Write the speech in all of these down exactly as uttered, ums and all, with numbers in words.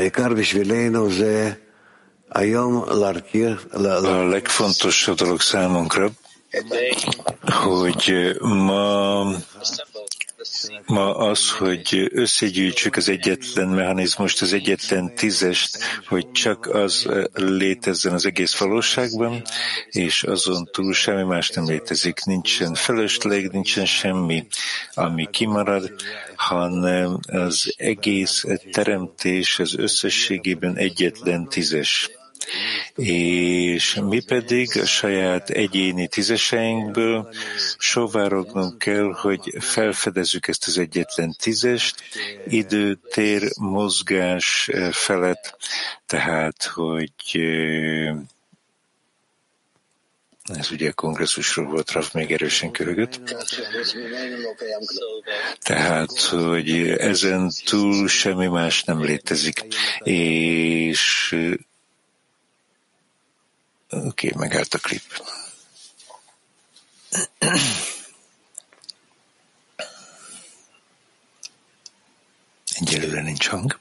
A legfontosabb dolog számunkra, hogy ma, ma az, hogy összegyűjtsük az egyetlen mechanizmust, az egyetlen tízest, hogy csak az létezzen az egész valóságban, és azon túl semmi más nem létezik. Nincsen felesleg, nincsen semmi, ami kimarad, hanem az egész teremtés az összességében egyetlen tízes. És mi pedig a saját egyéni tízeseinkből sóvárognunk kell, hogy felfedezzük ezt az egyetlen tízest, idő, tér, mozgás felett, tehát, hogy ez ugye a kongresszusról volt, Rav még erősen köhögött. Tehát, hogy ezen túl semmi más nem létezik. És Oké, okay, megállt a klip. Egyelőre nincs hang.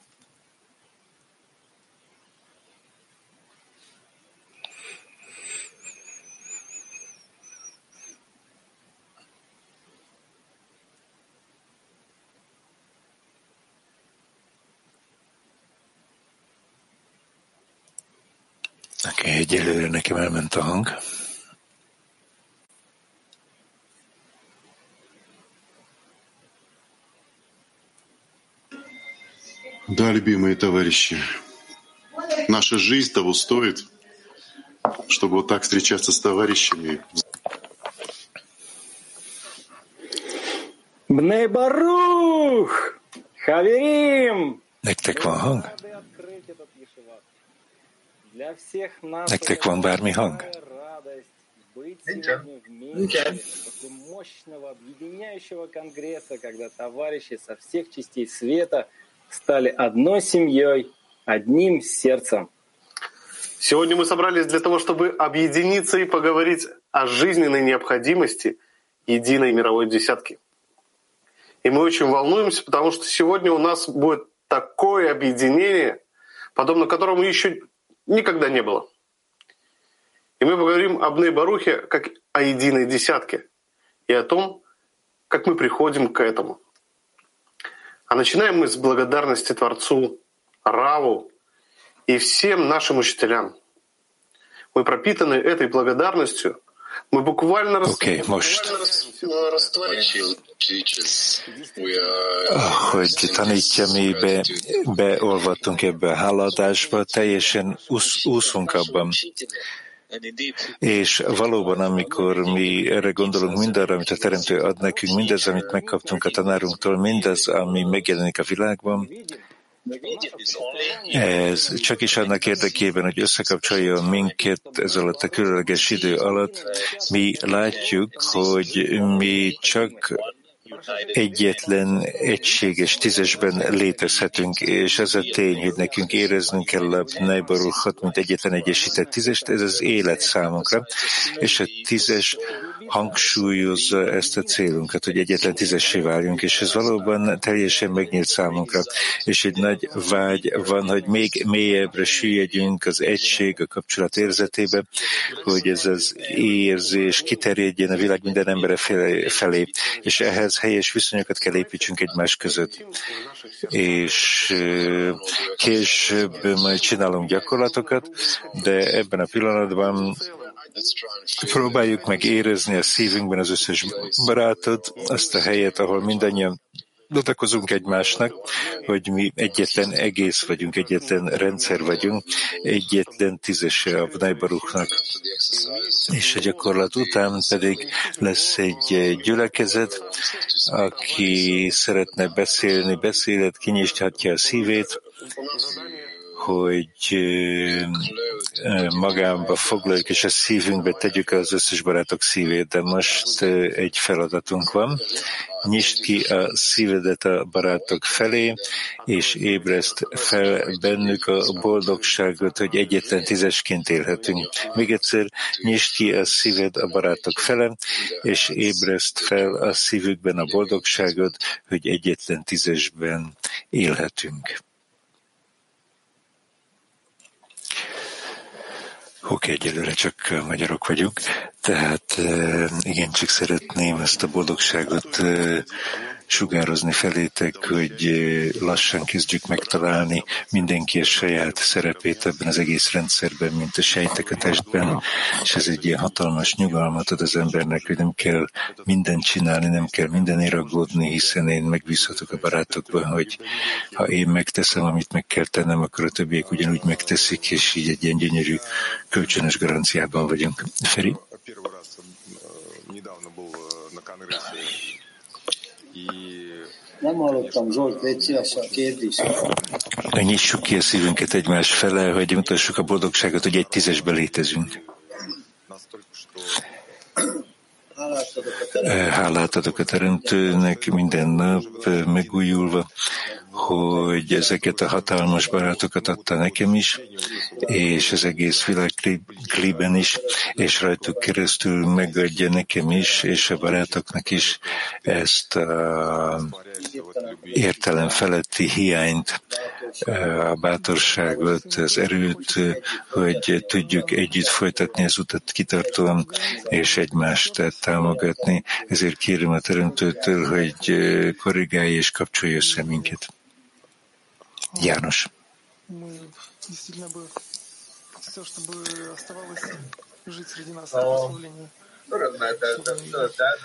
Oké, okay, egyelőre nekem elment a hang. Да, любимые товарищи, наша жизнь того стоит, чтобы вот так встречаться с товарищами. Бней Барух! Хаверим! Nektek van hang? Nektek van bármi hang? Nincsen. Сегодня мы собрались для того, чтобы объединиться и поговорить о жизненной необходимости единой мировой десятки. И мы очень волнуемся, потому что сегодня у нас будет такое объединение, подобно которому еще никогда не было. И мы поговорим об Бней Барухе как о единой десятке и о том, как мы приходим к этому. А начинаем мы с благодарности Творцу, Раву и всем нашим учителям. Мы пропитаны этой благодарностью. Мы буквально okay, растворяемся. Hogy tanítja, mi be, beolvadtunk ebbe a háladásba, teljesen úsz, úszunk abban. És valóban, amikor mi erre gondolunk, mindarra, amit a Teremtő ad nekünk, mindez, amit megkaptunk a tanárunktól, mindez, ami megjelenik a világban, ez csak is annak érdekében, hogy összekapcsoljon minket ez alatt a különleges idő alatt. Mi látjuk, hogy mi csak egyetlen, egységes tízesben létezhetünk, és ez a tény, hogy nekünk éreznünk kell a Bnei Baruchot, mint egyetlen egyesített tízest, ez az élet számunkra, és a tízes hangsúlyozza ezt a célunkat, hogy egyetlen tízessé váljunk, és ez valóban teljesen megnyílt számunkra, és egy nagy vágy van, hogy még mélyebbre süllyedjünk az egység, a kapcsolat érzetébe, hogy ez az érzés kiterjedjen a világ minden embere felé, és ehhez helyes viszonyokat kell építsünk egymás között. És később majd csinálunk gyakorlatokat, de ebben a pillanatban próbáljuk meg érezni a szívünkben az összes barátod, azt a helyet, ahol mindannyian mutatkozunk egymásnak, hogy mi egyetlen egész vagyunk, egyetlen rendszer vagyunk, egyetlen tízese a Bnei Baruchnak. És a gyakorlat után pedig lesz egy gyülekezet, aki szeretne beszélni, beszélet, kinyithatja a szívét, hogy magába foglaljuk, és a szívünkbe tegyük az összes barátok szívét, de most egy feladatunk van. Nyisd ki a szívedet a barátok felé, és ébreszt fel bennük a boldogságot, hogy egyetlen tízesként élhetünk. Még egyszer, nyisd ki a szíved a barátok felé, és ébreszt fel a szívükben a boldogságot, hogy egyetlen tízesben élhetünk. Oké, okay, egyelőre csak magyarok vagyunk, tehát igencsak szeretném ezt a boldogságot sugározni felétek, hogy lassan kezdjük megtalálni mindenki a saját szerepét ebben az egész rendszerben, mint a sejtek a testben, és ez egy ilyen hatalmas nyugalmat ad az embernek, hogy nem kell mindent csinálni, nem kell mindenért aggódni, hiszen én megbízhatok a barátokban, hogy ha én megteszem, amit meg kell tennem, akkor a többiek ugyanúgy megteszik, és így egy ilyen gyönyörű kölcsönös garanciában vagyunk. Feri? Nem hallottam, Zsolt, légy a kérdés. Nyissuk ki a szívünket egymás fele, hogy mutassuk a boldogságot, hogy egy tízesben létezünk. Hálát adok a teremtőnek minden nap megújulva, hogy ezeket a hatalmas barátokat adta nekem is, és az egész világkliben is, és rajtuk keresztül megadja nekem is, és a barátoknak is ezt a értelem feletti hiányt, a bátorságot, az erőt, hogy tudjuk együtt folytatni az utat kitartóan, és egymást támogatni. Ezért kérem a teremtőtől, hogy korrigálj és kapcsolj össze minket. János.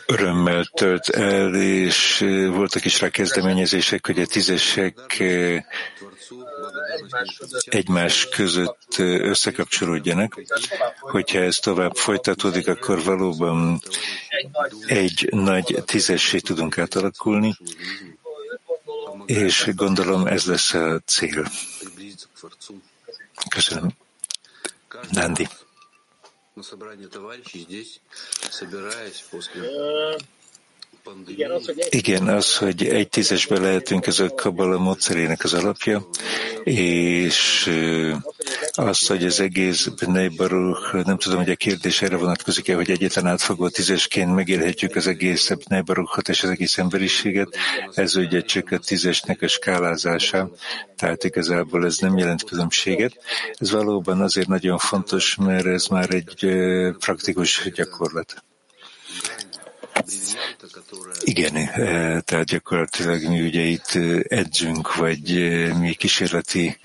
Örömmel tölt el, és voltak is rá kezdeményezések, hogy a tízesek egymás között összekapcsolódjanak. Hogyha ez tovább folytatódik, akkor valóban egy nagy tízessé tudunk átalakulni, és gondolom ez lesz a cél. Köszönöm. Nandi. Igen, az, hogy egy tízesben lehetünk, ez a Kabbalah módszerének az alapja, és az, hogy az egész Bnei Baruch, nem tudom, hogy a kérdés erre vonatkozik-e, hogy egyetlen átfogó tízesként megélhetjük az egész Bnei Baruchot és az egész emberiséget, ez ugye csak a tízesnek a skálázása, tehát igazából ez nem jelent különbséget. Ez valóban azért nagyon fontos, mert ez már egy praktikus gyakorlat. Igen, tehát gyakorlatilag mi ugye itt edzünk, vagy mi kísérleti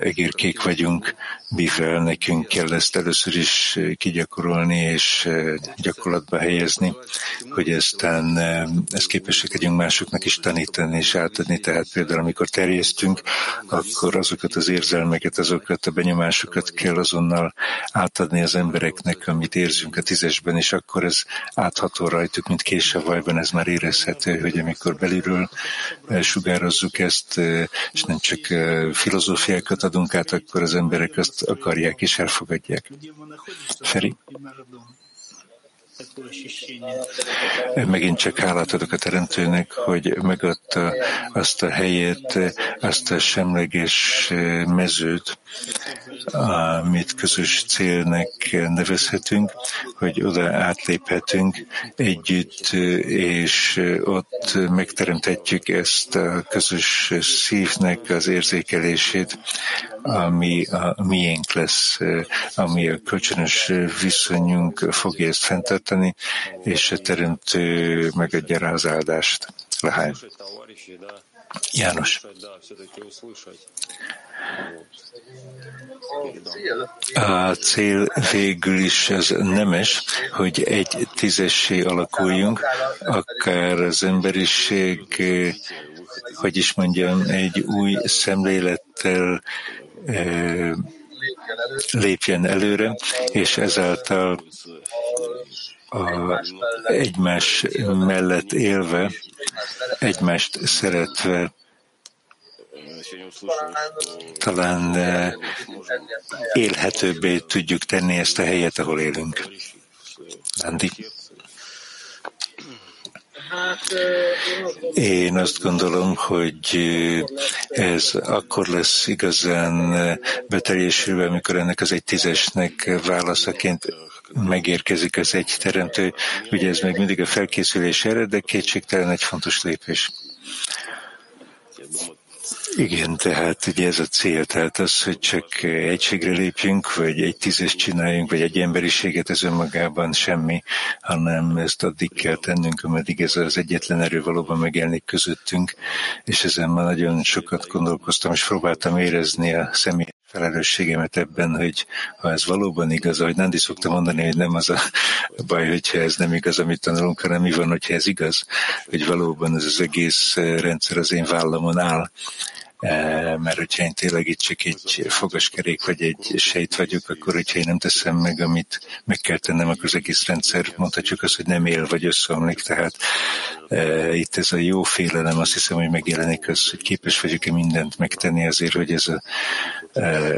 egérkék vagyunk, mivel nekünk kell ezt először is kigyakorolni és gyakorlatba helyezni, hogy aztán ezt képesek legyünk másoknak is tanítani és átadni. Tehát például amikor terjesztünk, akkor azokat az érzelmeket, azokat a benyomásokat kell azonnal átadni az embereknek, amit érzünk a tízesben, és akkor ez átható rajtuk, mint kés a vajban, ez már érezhető, hogy amikor belülről sugározzuk ezt, és nem csak filozófiákat adunk át, akkor az emberek azt akarják és elfogadják. Feri? Megint csak hálát adok a teremtőnek, hogy megadta azt a helyet, azt a semleges mezőt, amit közös célnek nevezhetünk, hogy oda átléphetünk együtt, és ott megteremthetjük ezt a közös szívnek az érzékelését, ami a miénk lesz, ami a kölcsönös viszonyunk fogja ezt fenntartani, és a teremtő megadja rá az áldást. Lehány. János. A cél végül is az nemes, hogy egy tízessé alakuljunk, akár az emberiség, hogy is mondjam, egy új szemlélettel lépjen előre, és ezáltal A, egymás mellett élve, egymást szeretve, talán élhetőbbé tudjuk tenni ezt a helyet, ahol élünk. Andi? Én azt gondolom, hogy ez akkor lesz igazán beteljesülve, amikor ennek az egy tízesnek válaszaként megérkezik az egy teremtő. Ugye ez még mindig a felkészülés erre, de kétségtelen egy fontos lépés. Igen, tehát ugye ez a cél, tehát az, hogy csak egységre lépjünk, vagy egy tízes csináljunk, vagy egy emberiséget, ez önmagában semmi, hanem ezt addig kell tennünk, ameddig ez az egyetlen erő valóban megjelenik közöttünk, és ezen már nagyon sokat gondolkoztam, és próbáltam érezni a személyes felelősségemet ebben, hogy ha ez valóban igaz, ahogy Nandi szokta mondani, hogy nem az a baj, hogyha ez nem igaz, amit tanulunk, hanem mi van, hogyha ez igaz, hogy valóban ez az egész rendszer az én vállamon áll. Mert hogyha én tényleg itt csak egy fogaskerék vagy egy sejt vagyok, akkor hogyha én nem teszem meg, amit meg kell tennem, akkor az egész rendszer, mondhatjuk azt, hogy nem él vagy összeomlik, tehát e, itt ez a jó félelem, azt hiszem, hogy megjelenik az, hogy képes vagyok-e mindent megtenni azért, hogy ez, a,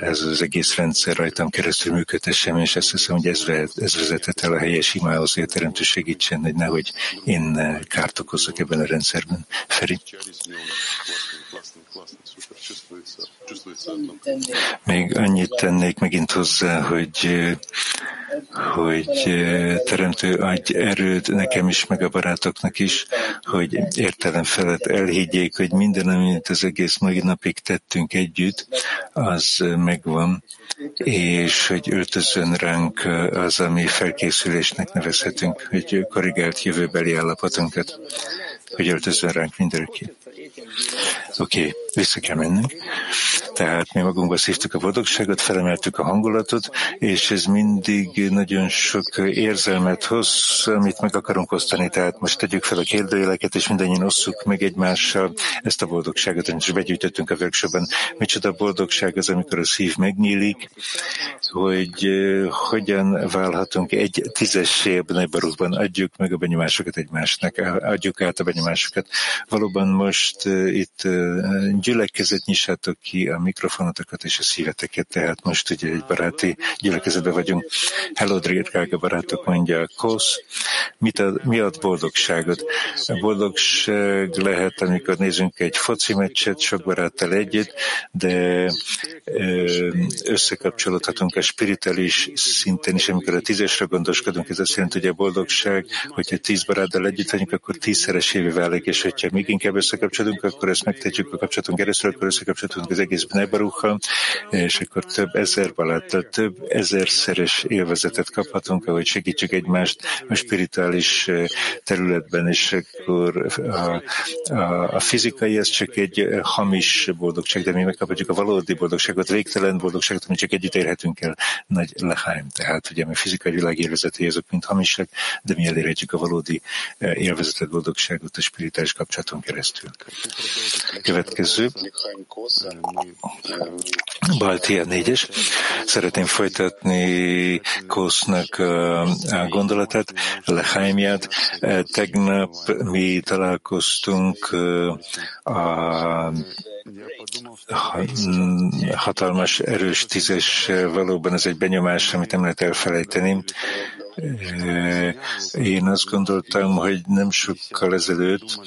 ez az egész rendszer rajtam keresztül működhessen, és azt hiszem, hogy ez, ez vezetett el a helyes imához, hogy a teremtő segítsen, hogy nehogy én kárt okozzak ebben a rendszerben. Feri? Még annyit tennék megint hozzá, hogy, hogy teremtő adj erőd nekem is, meg a barátoknak is, hogy értelem felett elhiggyék, hogy minden, amit az egész mai napig tettünk együtt, az megvan, és hogy öltözön ránk az, ami felkészülésnek nevezhetünk, hogy korrigált jövőbeli állapotunkat, hogy öltözön ránk mindenki. Oké, okay, vissza kell mennünk. Tehát mi magunkba szívtuk a boldogságot, felemeltük a hangulatot, és ez mindig nagyon sok érzelmet hoz, amit meg akarunk osztani. Tehát most tegyük fel a kérdőjeleket, és mindannyian osszuk meg egymással ezt a boldogságot, amit is begyűjtöttünk a workshopban. Micsoda boldogság az, amikor a szív megnyílik, hogy hogyan válhatunk egy tízessé a Bnei Baruchban. Adjuk meg a benyomásokat egymásnak, adjuk át a benyomásokat. Valóban most itt gyülekezet, nyissátok ki a mikrofonotokat és a szíveteket, tehát most ugye egy baráti gyülekezetben vagyunk. Hello, drága barátok, mondja a Kosz. Mit ad, mi ad boldogságot? A boldogság lehet, amikor nézünk egy foci meccset sok baráttal együtt, de összekapcsolódhatunk a spirituális szinten is, amikor a tízesre gondoskodunk, ez azt jelenti, hogy a boldogság, hogyha tíz baráttal együtt vagyunk, akkor tízszeresévé válik, és hogyha még inkább összekapcsolódunk, akkor ezt megtetjük a kapcsolatunk keresztül, akkor összekapcsolatunk az egész Bnei Baruchal, és akkor több ezer baráttal, több ezerszeres élvezetet kaphatunk, ahogy segítjük egymást a spirituális területben, és akkor a, a, a fizikai, ez csak egy hamis boldogság, de mi megkaphatjuk a valódi boldogságot, végtelen boldogságot, amit csak együtt érhetünk el, nagy lehány. Tehát ugye a fizikai világ élvezetei, azok mint hamisak, de mi elérhetjük a valódi élvezetet, boldogságot a spirituális kapcsolaton keresztül. Következő, Baltia négyes. Szeretném folytatni Kosznak a gondolatát, Lechaimját. Tegnap mi találkoztunk a hatalmas, erős tízes, valóban ez egy benyomás, amit nem lehet elfelejteni. Én azt gondoltam, hogy nem sokkal ezelőtt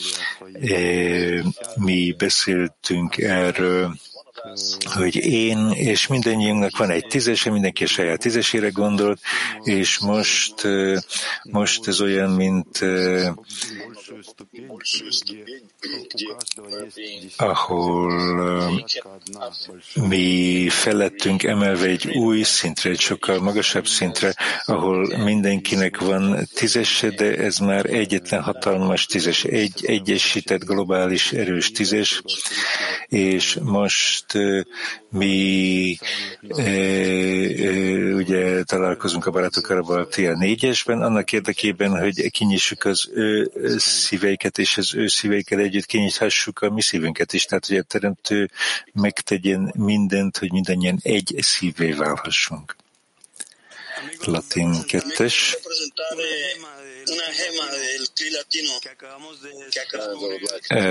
mi beszéltünk erről, hogy én és mindannyiunknak van egy tízese, mindenki a saját tízesére gondolt, és most, most ez olyan, mint ahol mi felettünk emelve egy új szintre, egy sokkal magasabb szintre, ahol mindenkinek van tízese, de ez már egyetlen hatalmas tízes, egy egyesített, globális, erős tízes, és most mi e, e, ugye találkozunk a barátokkal a Baltia négyesben, annak érdekében, hogy kinyissuk az ő szíveiket, és az ő szíveikkel együtt kinyithassuk a mi szívünket is. Tehát, hogy a teremtő megtegyen mindent, hogy mindannyian egy szívvé válhassunk. Latin kettes.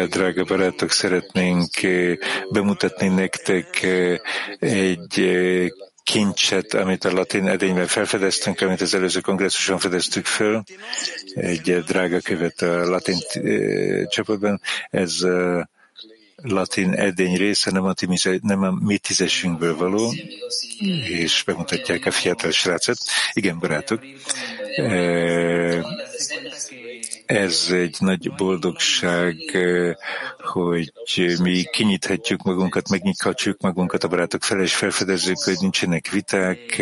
Drága barátok, szeretnénk bemutatni nektek egy kincset, amit a latin edényben felfedeztünk, amit az előző kongresszuson fedeztük föl. Egy drága követ a latin csapatban. Ez latin edény része, nem a, mi, nem a mi tízesünkből való, és bemutatják a fiatal srácot. Igen, barátok. Ez egy nagy boldogság, hogy mi kinyithatjuk magunkat, megnyithatjuk magunkat a barátok felé, és felfedezzük, hogy nincsenek viták,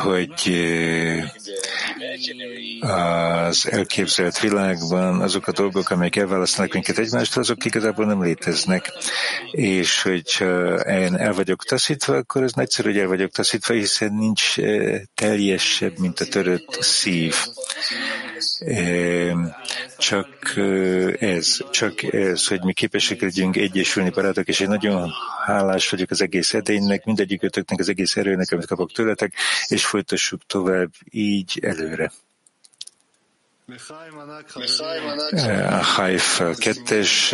hogy az elképzelt világban azok a dolgok, amelyek elválasztanak minket egymástól, azok igazából nem léteznek. És hogyha én el vagyok taszítva, akkor ez nagyszerű, hogy el vagyok taszítva, hiszen nincs teljesebb, mint a törött szív. Csak ez, csak ez, hogy mi képesek legyünk egyesülni, barátok, és én nagyon hálás vagyok az egész edénynek, mindegyik ötöknek, az egész erőnek, amit kapok tőletek, és folytassuk tovább így előre. Haif kettes,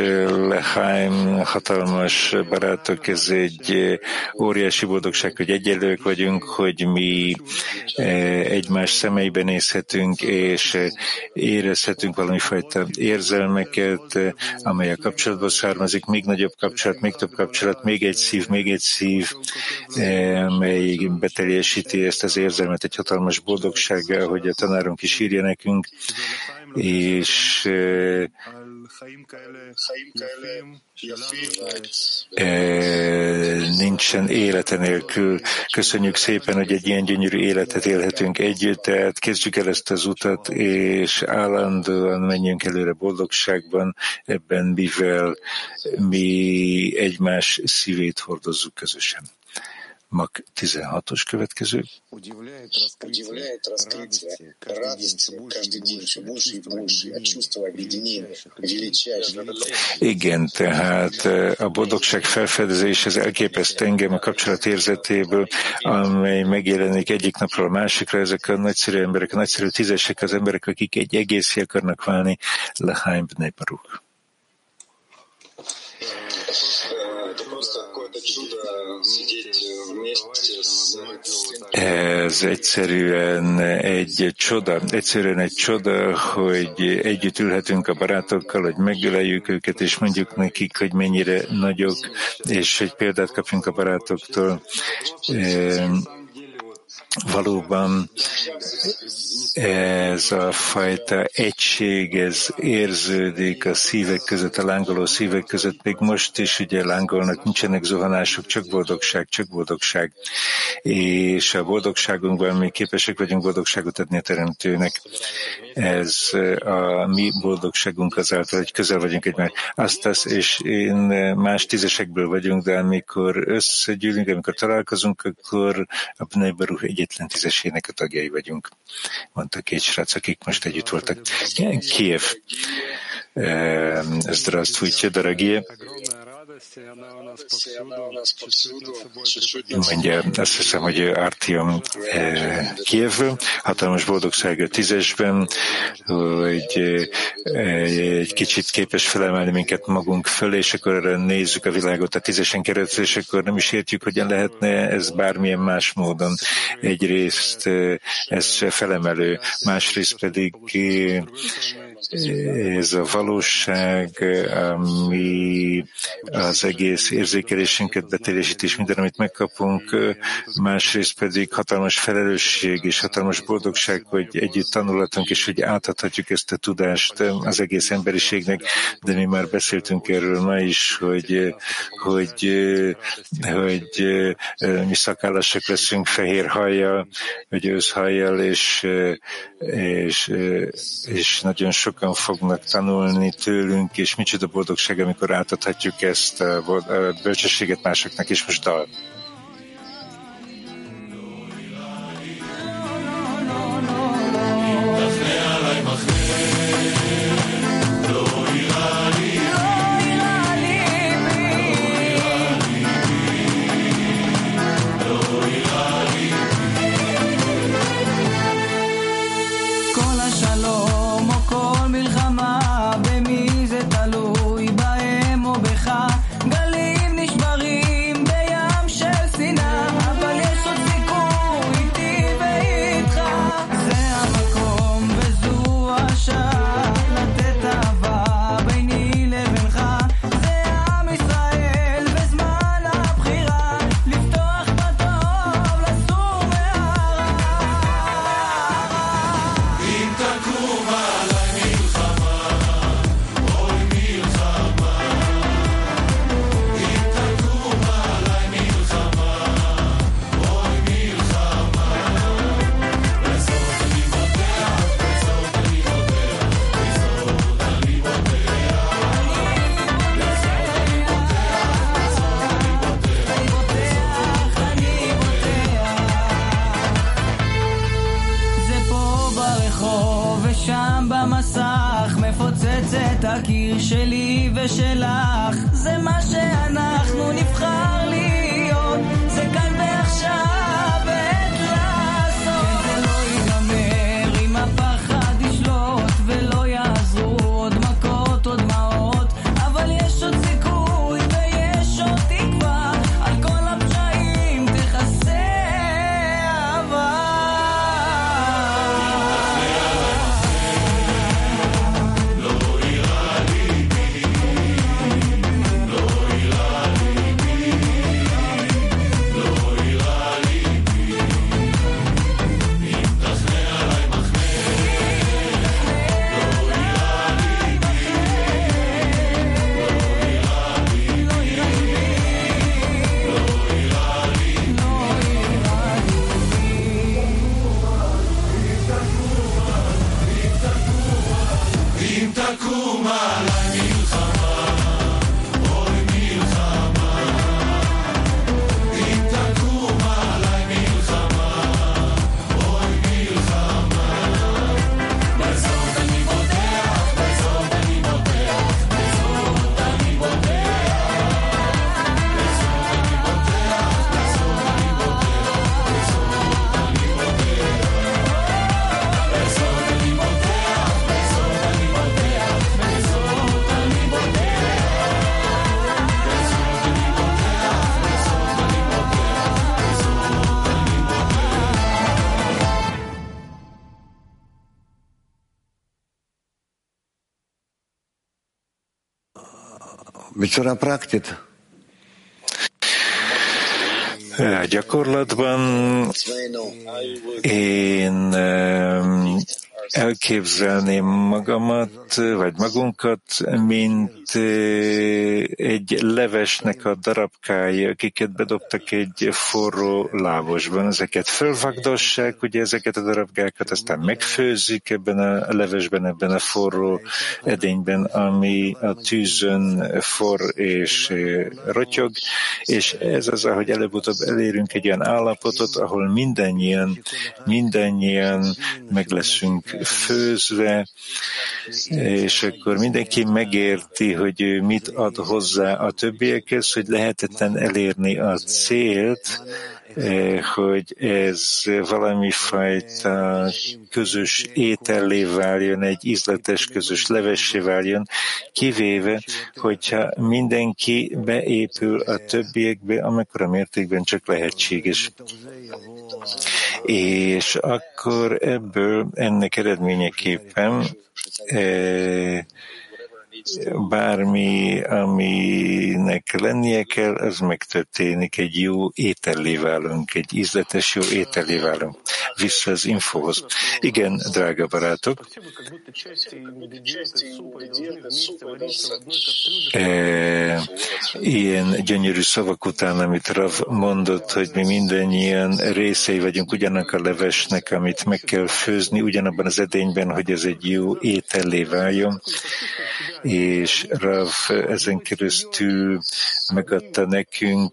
Lechaim, hatalmas barátok, ez egy óriási boldogság, hogy egyenlők vagyunk, hogy mi egymás szemeiben nézhetünk, és érezhetünk valami fajta érzelmeket, amely a kapcsolatban származik, még nagyobb kapcsolat, még több kapcsolat, még egy szív, még egy szív, mely beteljesíti ezt az érzelmet egy hatalmas boldogsággal, hogy a tanárunk is írja nekünk, és e, e, nincsen élete nélkül. Köszönjük szépen, hogy egy ilyen gyönyörű életet élhetünk együtt, tehát kezdjük el ezt az utat, és állandóan menjünk előre boldogságban, ebben mivel mi egymás szívét hordozzuk közösen. Mag tizenhatos következő. Igen, tehát a boldogság felfedezéshez elképeszt engem a kapcsolat érzetéből, amely megjelenik egyik napról a másikra. Ezek a nagyszerű emberek, a nagyszerű tízesek, az emberek, akik egy egészé akarnak válni. Lechaim Bnei Baruch. Ez egyszerűen egy csoda, egyszerűen egy csoda, hogy együtt ülhetünk a barátokkal, hogy megöleljük őket, és mondjuk nekik, hogy mennyire nagyok, és egy példát kapjunk a barátoktól. Valóban ez a fajta egység, ez érződik a szívek között, a lángoló szívek között, még most is ugye lángolnak, nincsenek zuhanások, csak boldogság, csak boldogság. És a boldogságunkban mi képesek vagyunk boldogságot adni a teremtőnek. Ez a mi boldogságunk azáltal, hogy közel vagyunk egymás. Aztász és én más tízesekből vagyunk, de amikor összegyűlünk, amikor találkozunk, akkor a Bnei Baruch egyetlen tízesének a tagjai vagyunk, mondta két srác, akik most együtt voltak. Kiev. Здравствуйте, дорогие. Mondja, azt hiszem, hogy Artyom eh, Kiev, hatalmas boldogság a tízesben, hogy eh, egy kicsit képes felemelni minket magunk föl, és akkor nézzük a világot a tízesen keresztül, és akkor nem is értjük, hogyan lehetne ez bármilyen más módon. Egyrészt eh, ez felemelő, másrészt pedig eh, ez a valóság, ami az egész érzékelésünket beteljesít, és minden, amit megkapunk, másrészt pedig hatalmas felelősség és hatalmas boldogság, hogy együtt tanulhatunk, és hogy átadhatjuk ezt a tudást az egész emberiségnek, de mi már beszéltünk erről ma is, hogy, hogy, hogy mi szakállasok leszünk fehér hajjal, vagy őszhajjal, és, és, és nagyon sok sokan fognak tanulni tőlünk, és micsoda boldogság, amikor átadhatjuk ezt a bölcsességet másoknak is. Most dal. Galim nishbarim beyam shel הקיר שלי ושלך, זה מה שאנחנו נבחר להיות, זה כאן ועכשיו ועת לעשות. זה לא ייגמר אם הפחד ישלוט, ולא יעזרו עוד מכות עוד מעות, אבל יש עוד סיכוי ויש עוד תקווה, על כל הפשעים תכסה אהבה. Gyakorlatban én elképzelném magamat, vagy magunkat, mint egy levesnek a darabkái, akiket bedobtak egy forró lábosban. Ezeket fölvagdossák, ugye ezeket a darabkákat, aztán megfőzik ebben a levesben, ebben a forró edényben, ami a tűzön forr és rotyog, és ez az, ahogy előbb-utóbb elérünk egy olyan állapotot, ahol mindannyian, mindannyian meg leszünk főzve, és akkor mindenki megérti, hogy mit ad hozzá a többiekhez, hogy lehetetlen elérni a célt, hogy ez valami fajta közös étellé váljon, egy ízletes közös levessé váljon, kivéve, hogyha mindenki beépül a többiekbe, amekkora mértékben csak lehetséges. És akkor ebből, ennek eredményeképpen e, bármi, aminek lennie kell, az megtörténik, egy jó étellé válunk, egy ízletes jó étellé válunk. Vissza az infóhoz. Igen, drága barátok. E, ilyen gyönyörű szavak után, amit Rav mondott, hogy mi mindannyian részei vagyunk ugyanak a levesnek, amit meg kell főzni, ugyanabban az edényben, hogy ez egy jó étellé váljon. És Rav ezen keresztül megadta nekünk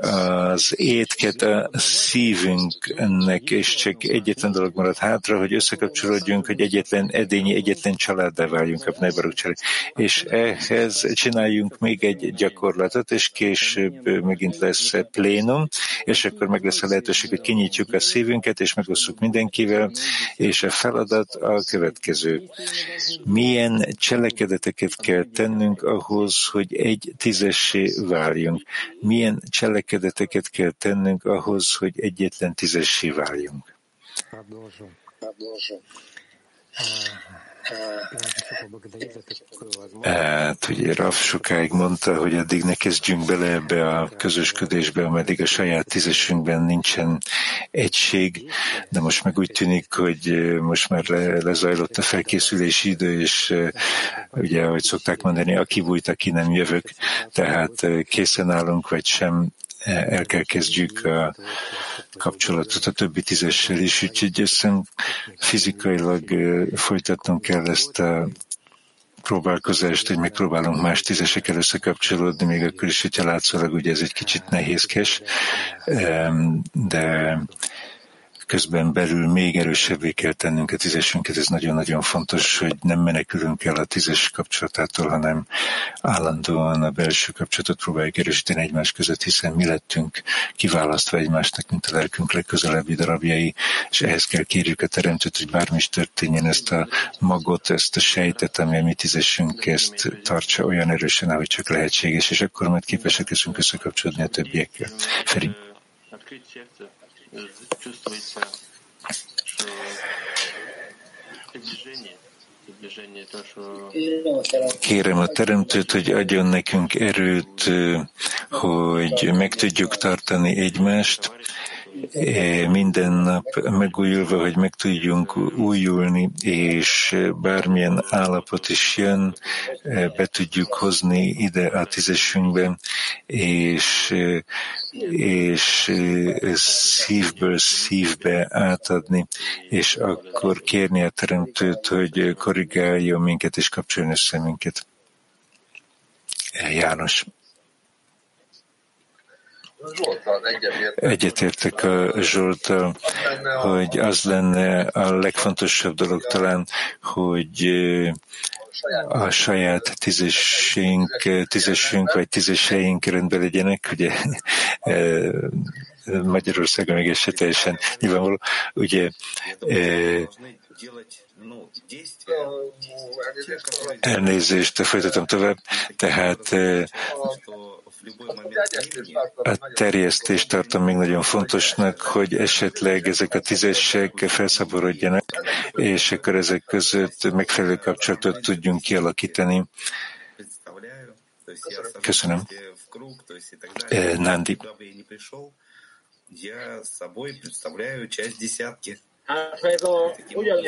az étket a szívünknek, és csak egyetlen dolog maradt hátra, hogy összekapcsolódjunk, hogy egyetlen edényi, egyetlen családdá váljunk a Bnei Baruch. És ehhez csináljunk még egy gyakorlatot, és később megint lesz plénum, és akkor meg lesz a lehetőség, hogy kinyitjuk a szívünket, és megosszuk mindenkivel, és a feladat a következő. Milyen cselekedet Cselekedeteket kell tennünk ahhoz, hogy egy tízessé váljunk. Milyen cselekedeteket kell tennünk ahhoz, hogy egyetlen tízessé váljunk? Hát, ugye Rav sokáig mondta, hogy addig ne kezdjünk bele ebbe a közösködésbe, ameddig a saját tízesünkben nincsen egység, de most meg úgy tűnik, hogy most már le, lezajlott a felkészülési idő, és ugye, ahogy szokták mondani, aki bújt, aki nem jövök, tehát készen állunk, vagy sem, el kell kezdjük a kapcsolatot a többi tízessel is, úgyhogy összen fizikailag folytatnunk kell ezt a próbálkozást, hogy megpróbálunk más tízesekkel összekapcsolódni, még akkor is, hogyha látszólag ugye ez egy kicsit nehézkes, de Közben belül még erősebbé kell tennünk a tízesünket, ez nagyon-nagyon fontos, hogy nem menekülünk el a tízes kapcsolatától, hanem állandóan a belső kapcsolatot próbáljuk erősíteni egymás között, hiszen mi lettünk kiválasztva egymásnak, mint a lelkünk legközelebbi darabjai, és ehhez kell kérjük a teremtőt, hogy bármi is történjen, ezt a magot, ezt a sejtet, ami a mi tízesünk, ezt tartsa olyan erősen, ahogy csak lehetséges, és akkor majd képesek leszünk összekapcsolódni a többiekkel. Feri. Kérem a teremtőt, hogy adjon nekünk erőt, hogy meg tudjuk tartani egymást, minden nap megújulva, hogy meg tudjunk újulni, és bármilyen állapot is jön, be tudjuk hozni ide a tízesünkbe, és, és szívből szívbe átadni, és akkor kérni a teremtőt, hogy korrigáljon minket, és kapcsoljon össze minket. János. Egyetértek a Zsolttal, hogy az lenne a legfontosabb dolog talán, hogy a saját tízesünk, tízesünk vagy tízeseink rendben legyenek, ugye Magyarországon még ez se teljesen nyilvánvaló, ugye elnézést, folytatom tovább, tehát a terjesztést tartom még nagyon fontosnak, hogy esetleg ezek a tízesek felszaborodjanak, és akkor ezek között megfelelő kapcsolatot tudjunk kialakítani. Köszönöm. Nandi.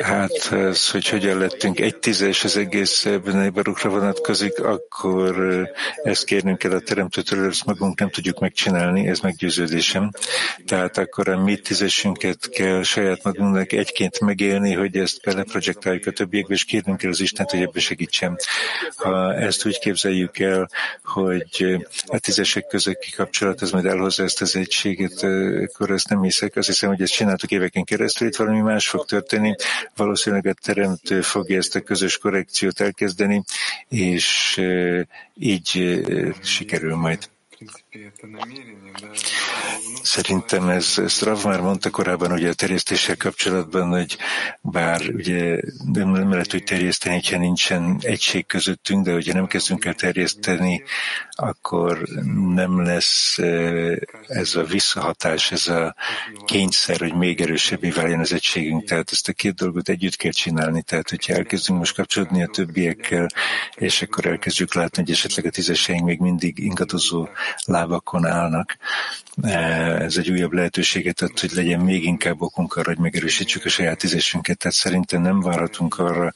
Hát, az, hogy hogyan lettünk egy tízes, az egész Bnei Baruchra vonatkozik, akkor ezt kérnünk kell a teremtőtől, ezt magunk nem tudjuk megcsinálni, ez meggyőződésem. Tehát akkor a mi tízesünket kell saját magunknak egyként megélni, hogy ezt beleprojektáljuk a többiekbe, és kérnünk kell az Istent, hogy ebbe segítsen. Ha ezt úgy képzeljük el, hogy a tízesek közötti kapcsolat, az majd elhozza ezt az egységet, akkor ezt nem hiszek. Azt hiszem, hogy ezt csináltuk éveken keresztül, itt valami más fog történni, valószínűleg a teremtő fogja ezt a közös korrekciót elkezdeni, és így sikerül majd. Szerintem ez, ezt Rav már mondta korábban, ugye a terjesztéssel kapcsolatban, hogy bár ugye nem, nem lehet úgy terjeszteni, hogyha nincsen egység közöttünk, de hogyha nem kezdünk el terjeszteni, akkor nem lesz ez a visszahatás, ez a kényszer, hogy még erősebbé váljon az egységünk. Tehát ezt a két dolgot együtt kell csinálni, tehát hogyha elkezdünk most kapcsolódni a többiekkel, és akkor elkezdjük látni, hogy esetleg a tízeseink még mindig ingadozó lábakon állnak. Ez egy újabb lehetőséget ad, hogy legyen még inkább okunk arra, hogy megerősítsük a saját tízesünket. Tehát szerintem nem várhatunk arra,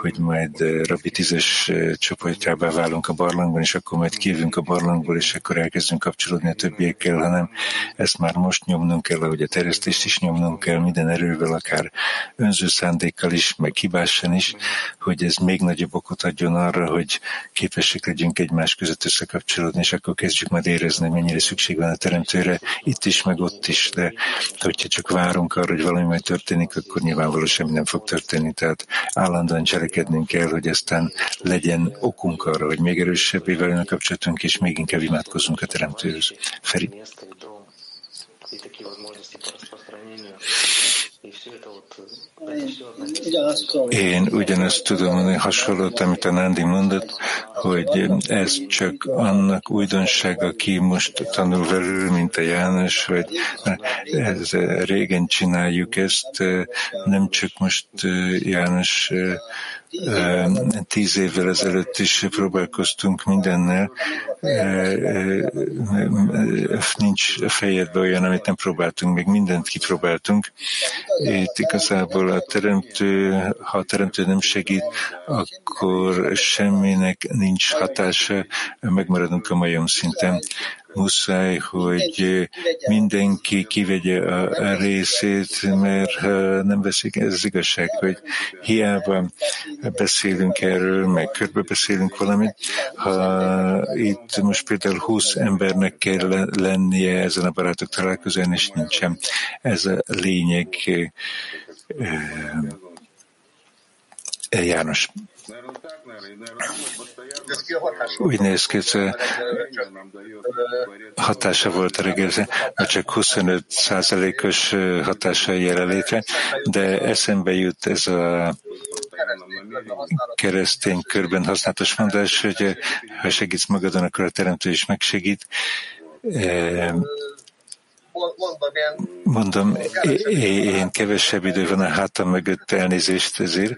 hogy majd rabbi tízes csoportjába válunk a barlangban, és akkor majd kijövünk a barlangból, és akkor elkezdünk kapcsolódni a többiekkel, hanem ezt már most nyomnunk kell, ahogy a terjesztést is nyomnunk kell, minden erővel, akár önző szándékkal is, meg hibásan is, hogy ez még nagyobb okot adjon arra, hogy képesek legyünk egymás között összekapcsolódni, és akkor kezdjük majd érezni, mennyire szükség van a teremtőre, itt is, meg ott is, de hogyha csak várunk arra, hogy valami majd történik, akkor nyilvánvaló semmi nem fog történni, tehát állandóan cselekednünk kell, hogy aztán legyen okunk arra, hogy még erősebbé velünk a kapcsolatunk, és még inkább imádkozzunk a teremtőhöz. Feri. Én ugyanezt tudom mondani, hasonlót, amit a Nándi mondott, hogy ez csak annak újdonság, aki most tanul velül, mint a János, vagy ez, régen csináljuk ezt, nem csak most János, tíz évvel ezelőtt is próbálkoztunk mindennel, nincs a fejedben olyan, amit nem próbáltunk, még mindent kipróbáltunk. Itt igazából a teremtő, ha a teremtő nem segít, akkor semminek nincs hatása, megmaradunk a majom szinten. muszáj, hogy mindenki kivegye a részét, mert nem veszik, ez az igazság, hogy hiába beszélünk erről, meg körbe beszélünk valamit. Ha itt most például húsz embernek kell lennie ezen a barátok találkozón, és nincsen. Ez a lényeg. János. Úgy néz ki, hatása volt a reggelzen, mert csak huszonöt százalékos hatása jelenlétre, de eszembe jut ez a keresztény körben használatos mondás, hogy ha segítsz magadon, akkor a teremtő is megsegít. Mondom, én kevesebb idő van a hátam mögött, elnézést ezért,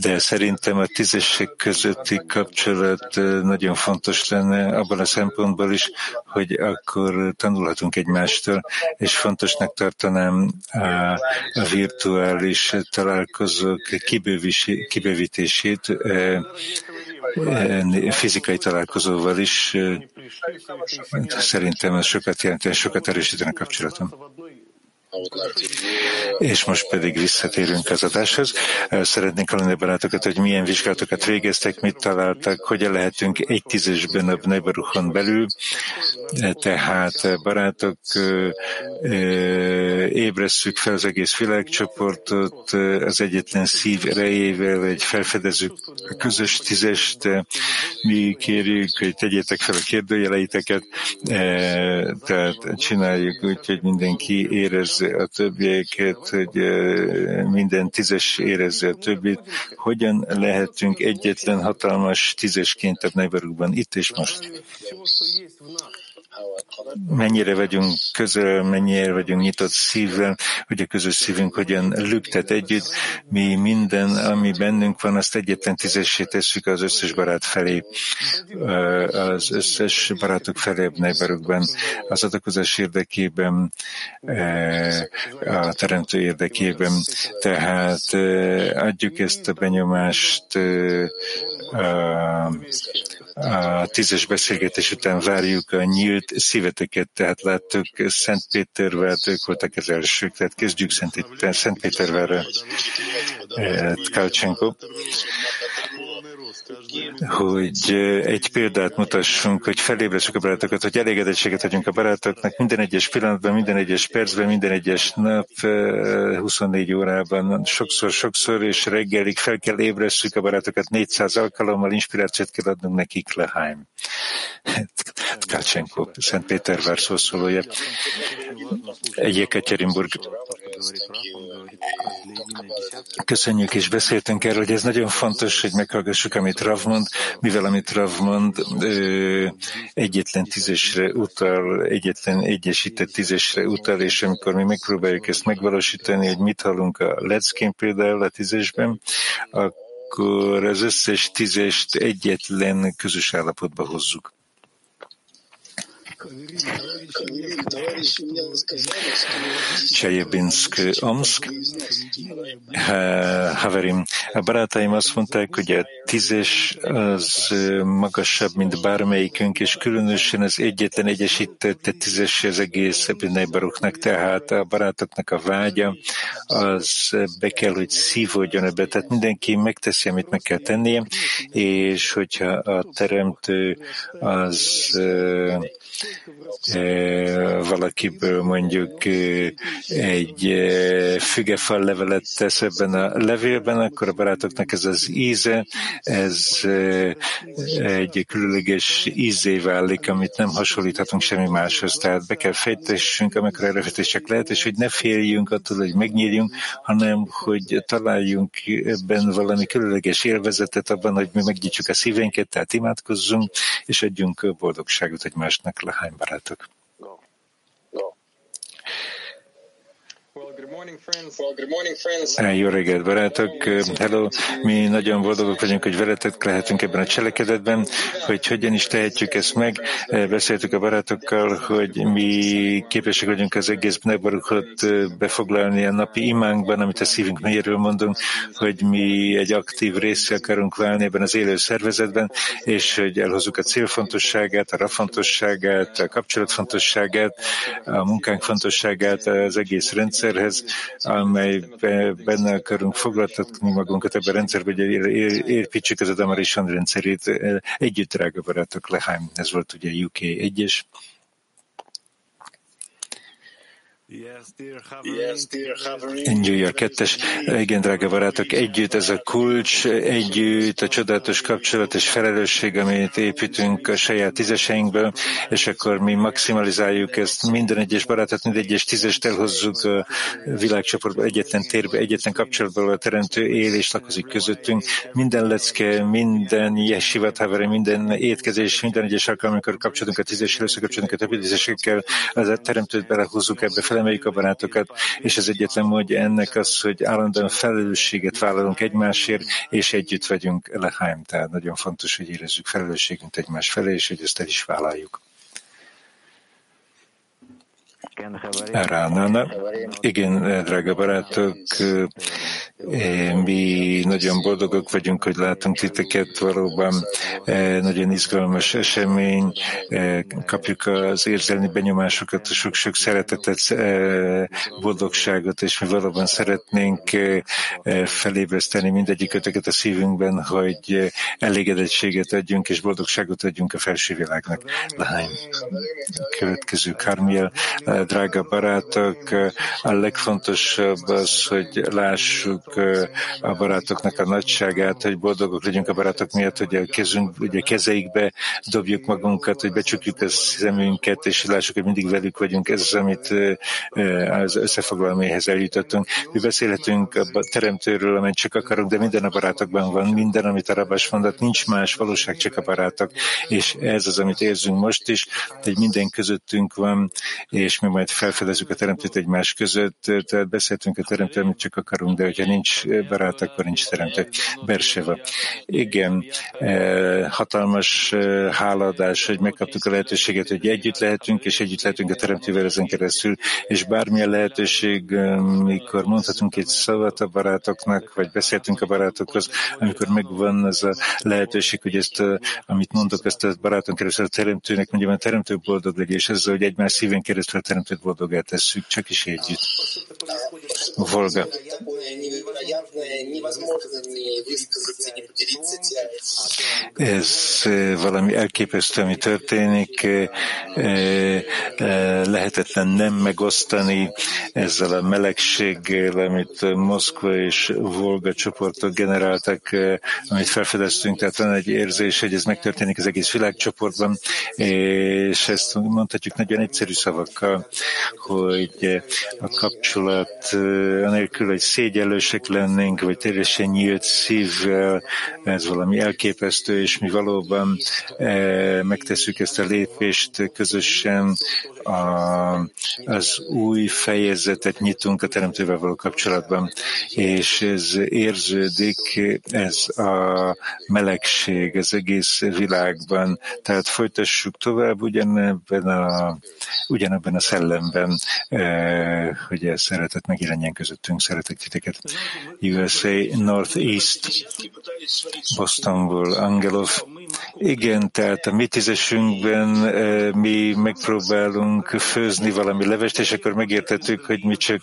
de szerintem a tízesek közötti kapcsolat nagyon fontos lenne abban a szempontból is, hogy akkor tanulhatunk egymástól, és fontosnak tartanám a virtuális találkozók kibővítését, fizikai találkozóval is. Szerintem ez sokat jelent, sokat erősíteni a kapcsolatom. És most pedig visszatérünk az adáshoz. Szeretnék hallani a barátokat, hogy milyen vizsgálatokat végeztek, mit találtak, hogyan lehetünk egy tízesben a Bnei Baruchon belül. Tehát barátok, ébresszük fel az egész világcsoportot, az egyetlen szív erejével, egy felfedező közös tízest. Mi kérjük, hogy tegyétek fel a kérdőjeleiteket, tehát csináljuk úgy, hogy mindenki érez a többieket, hogy minden tízes érezze a többit. Hogyan lehetünk egyetlen hatalmas tízesként a Bnei Baruchban itt és most? Mennyire vagyunk közel, mennyire vagyunk nyitott szívvel, hogy a közös szívünk hogyan lüktet együtt. Mi minden, ami bennünk van, azt egyetlen tízessé tesszük az összes barát felé, az összes barátok felé a Bnei Baruchban, az adakozás érdekében, a teremtő érdekében. Tehát adjuk ezt a benyomást, a, a tízes beszélgetés után várjuk a nyílt szíveteket, tehát láttuk, Szentpétervárt, ők voltak az elsők, tehát kezdjük Szentpétervárra. Tkálcsenko, hogy egy példát mutassunk, hogy felébrezzük a barátokat, hogy elégedettséget adjunk a barátoknak minden egyes pillanatban, minden egyes percben, minden egyes nap, huszonnégy órában, sokszor, sokszor, és reggelig fel kell ébrezzük a barátokat négyszáz alkalommal, inspirációt kell adnunk nekik. Leheim. Tkálcsenko, Szentpétervár szószólója. Jekaterinburg. Köszönjük, és beszéltünk erről, hogy ez nagyon fontos, hogy meghallgassuk, amit Rav mond, mivel amit Rav mond egyetlen tízesre utal, egyetlen egyesített tízesre utal, és amikor mi megpróbáljuk ezt megvalósítani, hogy mit hallunk a leckén például a tízesben, akkor az összes tízest egyetlen közös állapotba hozzuk. Csejebinszk, Omszk. Haverim, a barátaim azt mondták, hogy a tízes az magasabb, mint bármelyikünk, és különösen az egyetlen egyesített tízes az egész Bnei Baruchnak, tehát a barátoknak a vágya, az be kell, hogy szívódjon ebbe, tehát mindenki megteszi, amit meg kell tennie, és hogyha a teremtő az valakiből mondjuk egy fügefal levelet tesz ebben a levélben, akkor a barátoknak ez az íze, ez egy különleges ízé válik, amit nem hasonlíthatunk semmi máshoz. Tehát be kell fejtessünk, amikor erőfejtések lehet, és hogy ne féljünk attól, hogy megnyírjunk, hanem hogy találjunk ebben valami különleges élvezetet abban, hogy mi megnyitjuk a szívénket, tehát imádkozzunk, és adjunk boldogságot egymásnak. Hány barátok? Jó reggelt, barátok! Hello! Mi nagyon boldogok vagyunk, hogy veletek lehetünk ebben a cselekedetben, hogy hogyan is tehetjük ezt meg. Beszéltük a barátokkal, hogy mi képesek vagyunk az egész Bnei Baruchot befoglalni a napi imánkban, amit a szívünk mélyéről mondunk, hogy mi egy aktív része akarunk válni ebben az élő szervezetben, és hogy elhozzuk a célfontosságát, a rafontosságát, a kapcsolatfontosságát, a munkánk fontosságát az egész rendszerhez, amelyben benne akarunk foglaltatni magunkat ebben a rendszerben, hogy érpítsük az Adam Arishon rendszerét. Együtt, drága barátok, Leheim. Ez volt ugye U K egyes. Enjoy your kettes. Igen, drága barátok, együtt ez a kulcs, együtt a csodálatos kapcsolat és felelősség, amit építünk a saját tízeseinkből, és akkor mi maximalizáljuk ezt, minden egyes barátot, minden egyes tízest elhozzuk a világcsoportba, egyetlen térbe, egyetlen kapcsolatból a teremtő él és lakozik közöttünk. Minden lecke, minden yeshivat haveri, minden étkezés, minden egyes alkalom, amikor kapcsolatunk a tízesre, összekapcsolunk a többi tízesekkel, az a teremtőt belehúzzuk ebbe, felemeljük a barátokat, és az egyetlen módja ennek az, hogy állandóan felelősséget vállalunk egymásért, és együtt vagyunk Leheim. Tehát nagyon fontos, hogy érezzük felelősségünket egymás felé, és hogy ezt el is vállaljuk. Ránána. Igen, drága barátok, mi nagyon boldogok vagyunk, hogy látunk titeket, valóban nagyon izgalmas esemény, kapjuk az érzelmi benyomásokat, sok-sok szeretetet, boldogságot, és mi valóban szeretnénk felébreszteni mindegyiköteket a szívünkben, hogy elégedettséget adjunk, és boldogságot adjunk a felső világnak. Leheim. Következő Karmiel. Drága barátok, a legfontosabb az, hogy lássuk a barátoknak a nagyságát, hogy boldogok legyünk a barátok miatt, hogy a, kezünk, hogy a kezeikbe dobjuk magunkat, hogy becsukjuk a szemünket, és lássuk, hogy mindig velük vagyunk. Ez az, amit az összefoglalméhez eljutottunk. Mi beszélhetünk a teremtőről, amit csak akarunk, de minden a barátokban van, minden, amit a Rabás mondott, nincs más valóság, csak a barátok. És ez az, amit érzünk most is, hogy minden közöttünk van, és mi majd felfedezzük a teremtőt egymás között, tehát beszéltünk a teremtőt, amit csak akarunk, de hogyha nincs barát, akkor nincs teremtő. Berseva. Igen, hatalmas hálaadás, hogy megkaptuk a lehetőséget, hogy együtt lehetünk, és együtt lehetünk a teremtővel ezen keresztül, és bármilyen lehetőség, mikor mondhatunk egy szavat a barátoknak, vagy beszéltünk a barátokhoz, amikor megvan az a lehetőség, hogy ezt, amit mondok, ezt a baráton keresztül a teremtőnek, mondjam, a teremtő boldog legyen, és ezzel, hogy egymás szívén keresztül a teremtőt boldoggá tesszük, csak is együtt. Volga. Ez valami elképesztő, ami történik. Lehetetlen nem megosztani ezzel a melegséggel, amit Moszkva és Volga csoportok generáltak, amit felfedeztünk. Tehát van egy érzés, hogy ez megtörténik az egész világcsoportban, és ezt mondhatjuk nagyon egyszerű szavakkal, hogy a kapcsolat anélkül, hogy szégyellősek lennénk, vagy teljesen nyílt szívvel, ez valami elképesztő, és mi valóban megtesszük ezt a lépést közösen, a, az új fejezetet nyitunk a teremtővel való kapcsolatban, és ez érződik, ez a melegség az egész világban. Tehát folytassuk tovább ugyanebben a ugyanebben a szellemben, hogy a szeretet megjelenjen közöttünk, szeretek titeket. U S A Northeast, Bostonból, Angelov. Igen, tehát a mi tízesünkben mi megpróbálunk főzni valami levest, és akkor megértettük, hogy mi csak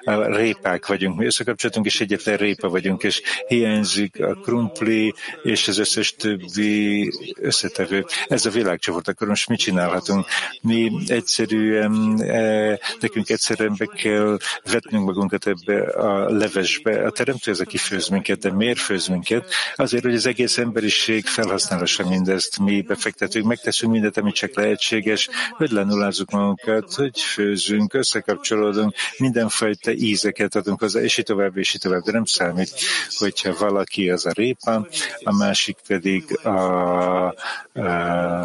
a répák vagyunk. Mi összekapcsolatunk, és egyetlen répa vagyunk, és hiányzik a krumpli, és az összes többi összetevő. Ez a világcsoport, akkor most mit csinálhatunk? Mi egyszerűen, nekünk egyszerűen be kell vetnünk magunkat ebbe a levesbe. A teremtő az, aki főz minket, de miért főz minket? Azért, hogy az egész emberiség felhasználás mindezt mi befektetünk, megteszünk mindent, ami csak lehetséges, ötlenulázzuk magunkat, hogy főzünk, összekapcsolódunk, mindenfajta ízeket adunk hozzá, és így tovább, és így tovább, de nem számít, hogyha valaki az a répa, a másik pedig a, a,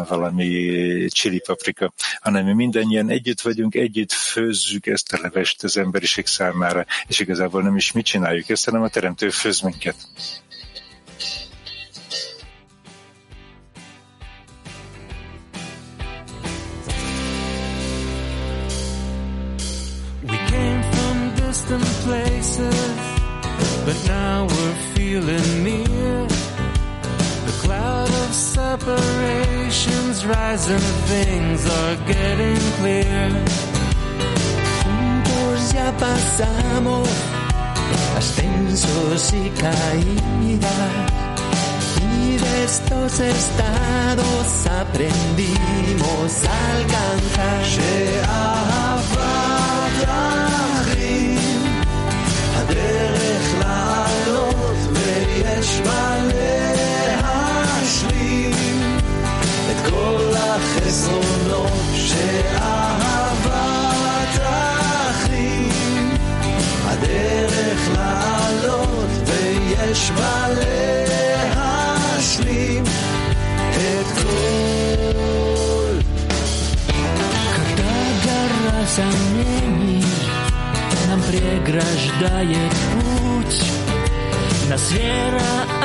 valami csili paprika, hanem mi mindannyian együtt vagyunk, együtt főzzük ezt a levest az emberiség számára, és igazából nem is mit csináljuk ezt, hanem a teremtő főz minket. Places, but now we're feeling near. The cloud of separation's rising, things are getting clear. Juntos ya pasamos ascensos y caídas, y de estos estados aprendimos a alcanzar. יש מה להשלים את כל החסרונות שאהבה תחרים הדרך לעלות ויש מה להשלים את כל когда гора сомнений нам преграждает путь Нас вера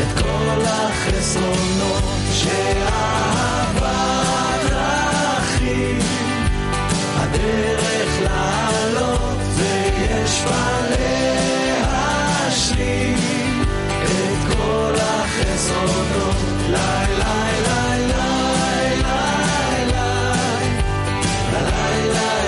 את כל החסרונות שאהבה דרכים הדרך לעלות ויש ולהשלים את כל החסרונות ליי ליי ליי ליי ליי ליי ליי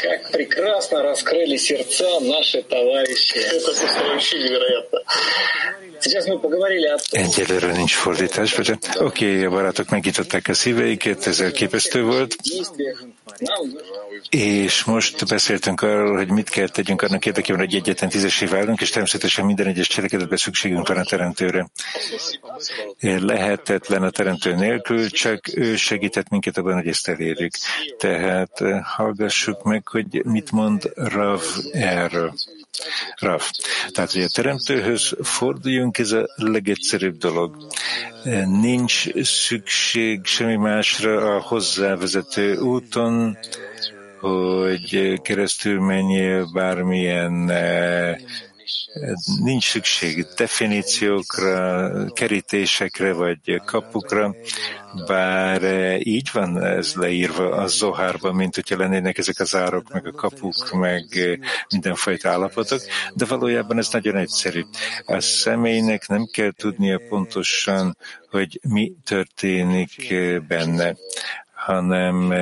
Как прекрасно раскрыли сердца наши товарищи. Это составляющие, вероятно. Сейчас мы поговорили о том... Egyelőre nincs fordítás, de oké, okay, a barátok megnyitották a szíveiket, ez elképesztő volt. És most beszéltünk arról, hogy mit kell tegyünk annak érdekében, hogy egyetlen tízesé válunk, és természetesen minden egyes cselekedetben szükségünk van a teremtőre. Lehetetlen a teremtő nélkül, csak ő segített minket abban, hogy ezt elérjük. Tehát hallgassuk meg, hogy mit mond Rav erről. Rav. Tehát, hogy a teremtőhöz forduljunk, ez a legegyszerűbb dolog. Nincs szükség semmi másra a hozzávezető úton, hogy keresztül menjél bármilyen, nincs szükség definíciókra, kerítésekre vagy kapukra, bár így van ez leírva a Zohárban, mint hogyha lennének ezek az árok, meg a kapuk, meg mindenfajta állapotok, de valójában ez nagyon egyszerű. A személynek nem kell tudnia pontosan, hogy mi történik benne, hanem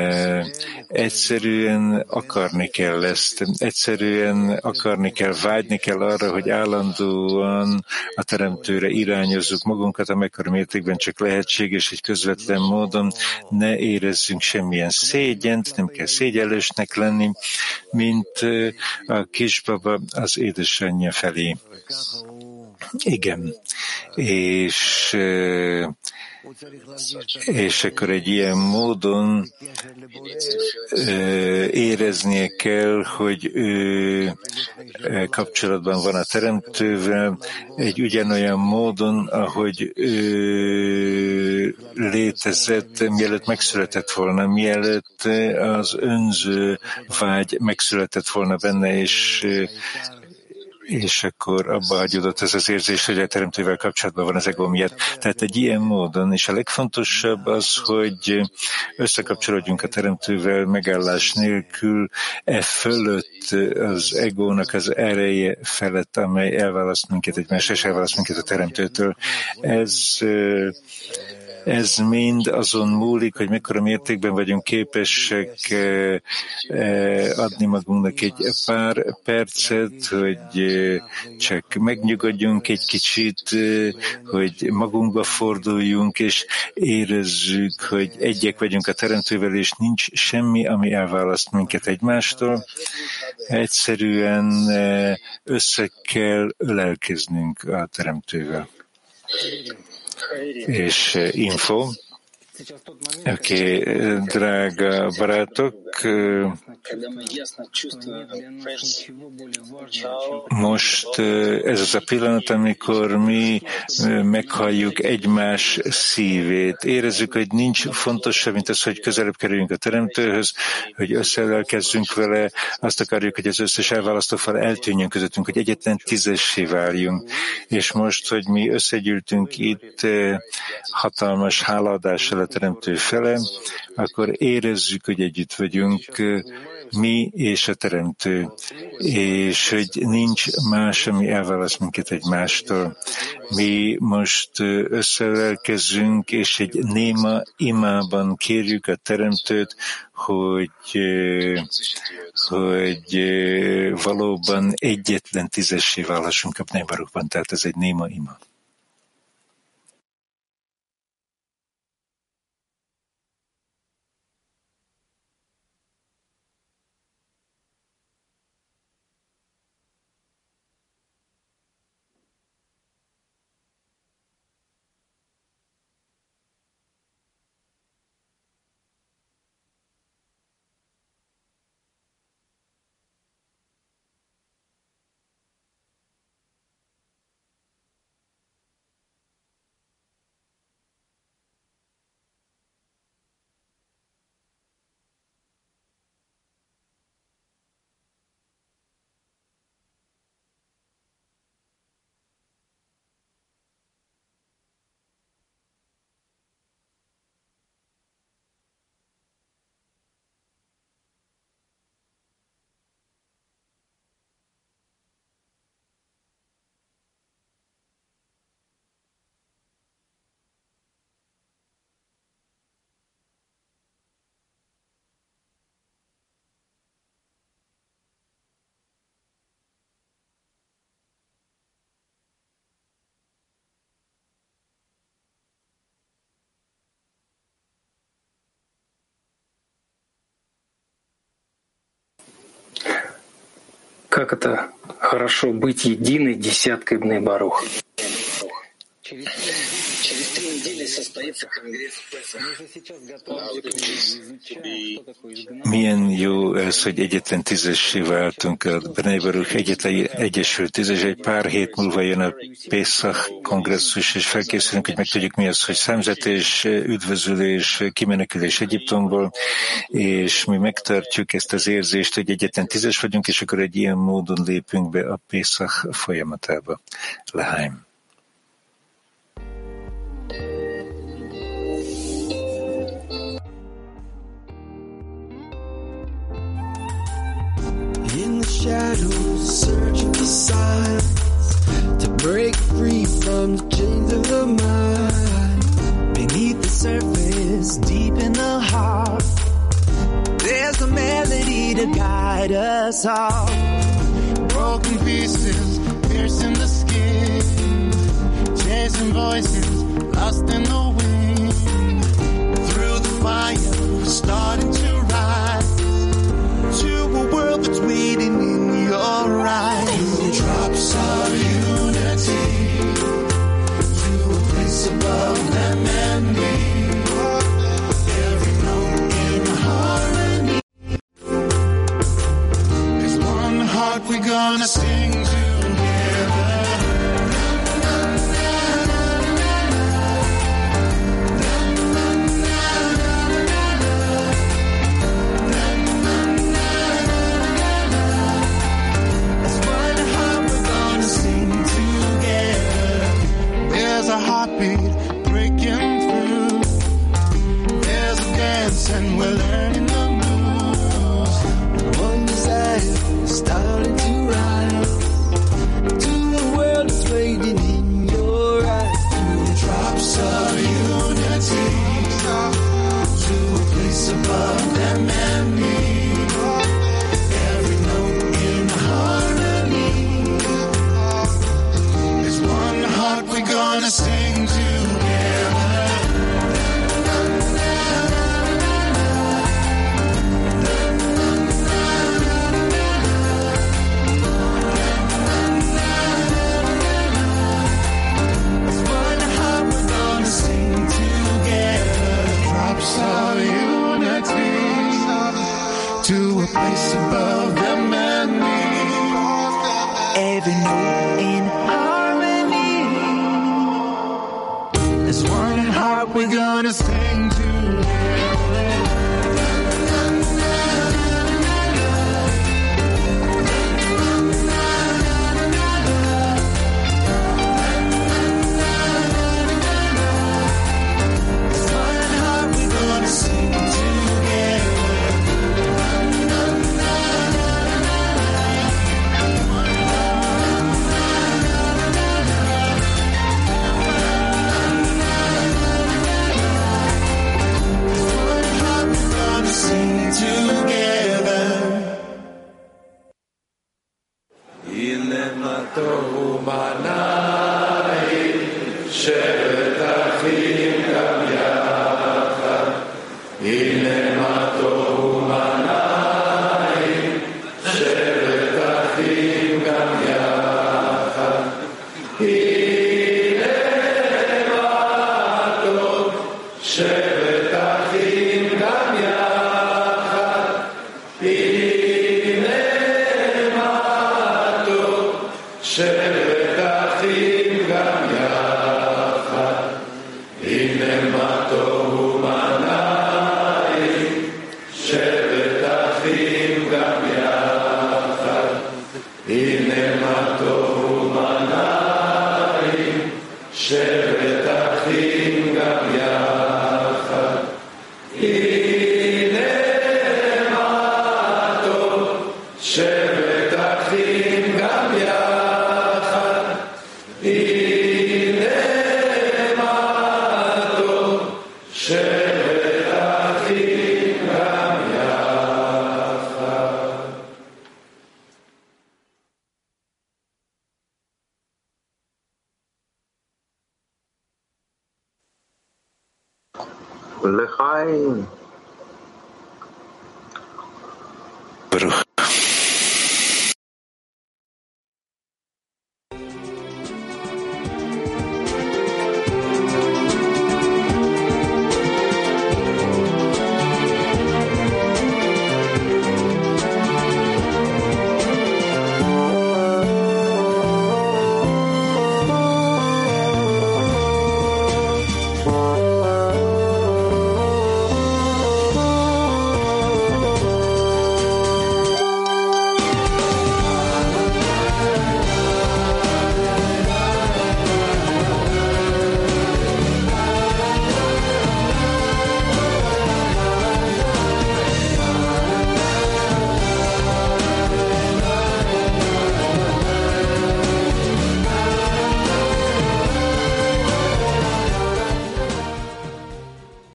egyszerűen akarni kell ezt, egyszerűen akarni kell, vágyni kell arra, hogy állandóan a teremtőre irányozzuk magunkat, amikor mértékben csak lehetséges, egy közvetlen módon ne érezzünk semmilyen szégyent, nem kell szégyellősnek lenni, mint a kisbaba az édesanyja felé. Igen, és... és akkor egy ilyen módon éreznie kell, hogy ő kapcsolatban van a teremtővel, egy ugyanolyan módon, ahogy ő létezett, mielőtt megszületett volna, mielőtt az önző vágy megszületett volna benne, és, és akkor abba hagyódott ez az érzés, hogy a teremtővel kapcsolatban van az ego miatt. Tehát egy ilyen módon, és a legfontosabb az, hogy összekapcsolódjunk a teremtővel megállás nélkül, e fölött az egónak az ereje felett, amely elválaszt minket egymás, és elválaszt minket a teremtőtől. Ez... Ez mind azon múlik, hogy mekkora mértékben vagyunk képesek adni magunknak egy pár percet, hogy csak megnyugodjunk egy kicsit, hogy magunkba forduljunk, és érezzük, hogy egyek vagyunk a teremtővel, és nincs semmi, ami elválaszt minket egymástól. Egyszerűen össze kell ölelkeznünk a teremtővel. És info. Oké, okay, drága barátok, most ez az a pillanat, amikor mi meghalljuk egymás szívét. Érezzük, hogy nincs fontosabb, mint az, hogy közelebb kerüljünk a teremtőhöz, hogy összelelkezzünk vele, azt akarjuk, hogy az összes elválasztófal eltűnjön közöttünk, hogy egyetlen tízessé váljunk. És most, hogy mi összegyűltünk itt hatalmas hálaadással teremtő fele, akkor érezzük, hogy együtt vagyunk mi és a teremtő, és hogy nincs más, ami elválaszt minket egymástól. Mi most összelelkezünk, és egy néma imában kérjük a teremtőt, hogy, hogy valóban egyetlen tízessé válhassunk a Bnei Baruchban, tehát ez egy néma ima. Как это хорошо быть единой десяткой Бней Барух. Через три недели состоится конгресс Песах. Milyen jó ez, hogy egyetlen tízessé váltunk a Bnei Baruch egyetlen egyesült tízes, egy pár hét múlva jön a Pesach kongresszus, és felkészülünk, hogy megtudjuk, mi az, hogy számzetés, üdvözülés, kimenekülés Egyiptomból, és mi megtartjuk ezt az érzést, hogy egyetlen tízes vagyunk, és akkor egy ilyen módon lépünk be a Pesach folyamatába. Leheim. In the shadows, searching for signs to break free from the chains of the mind. Beneath the surface, deep in the heart, there's a melody to guide us all. Broken pieces, piercing the skin, chasing voices, lost in the wind. Through the fire, starting to rise to a world that's waiting in your eyes. Through drops of unity, to a place above them and me, every note in harmony. There's one heart we're gonna sing together. in harmony. As one heart we're gonna sing together. Baruch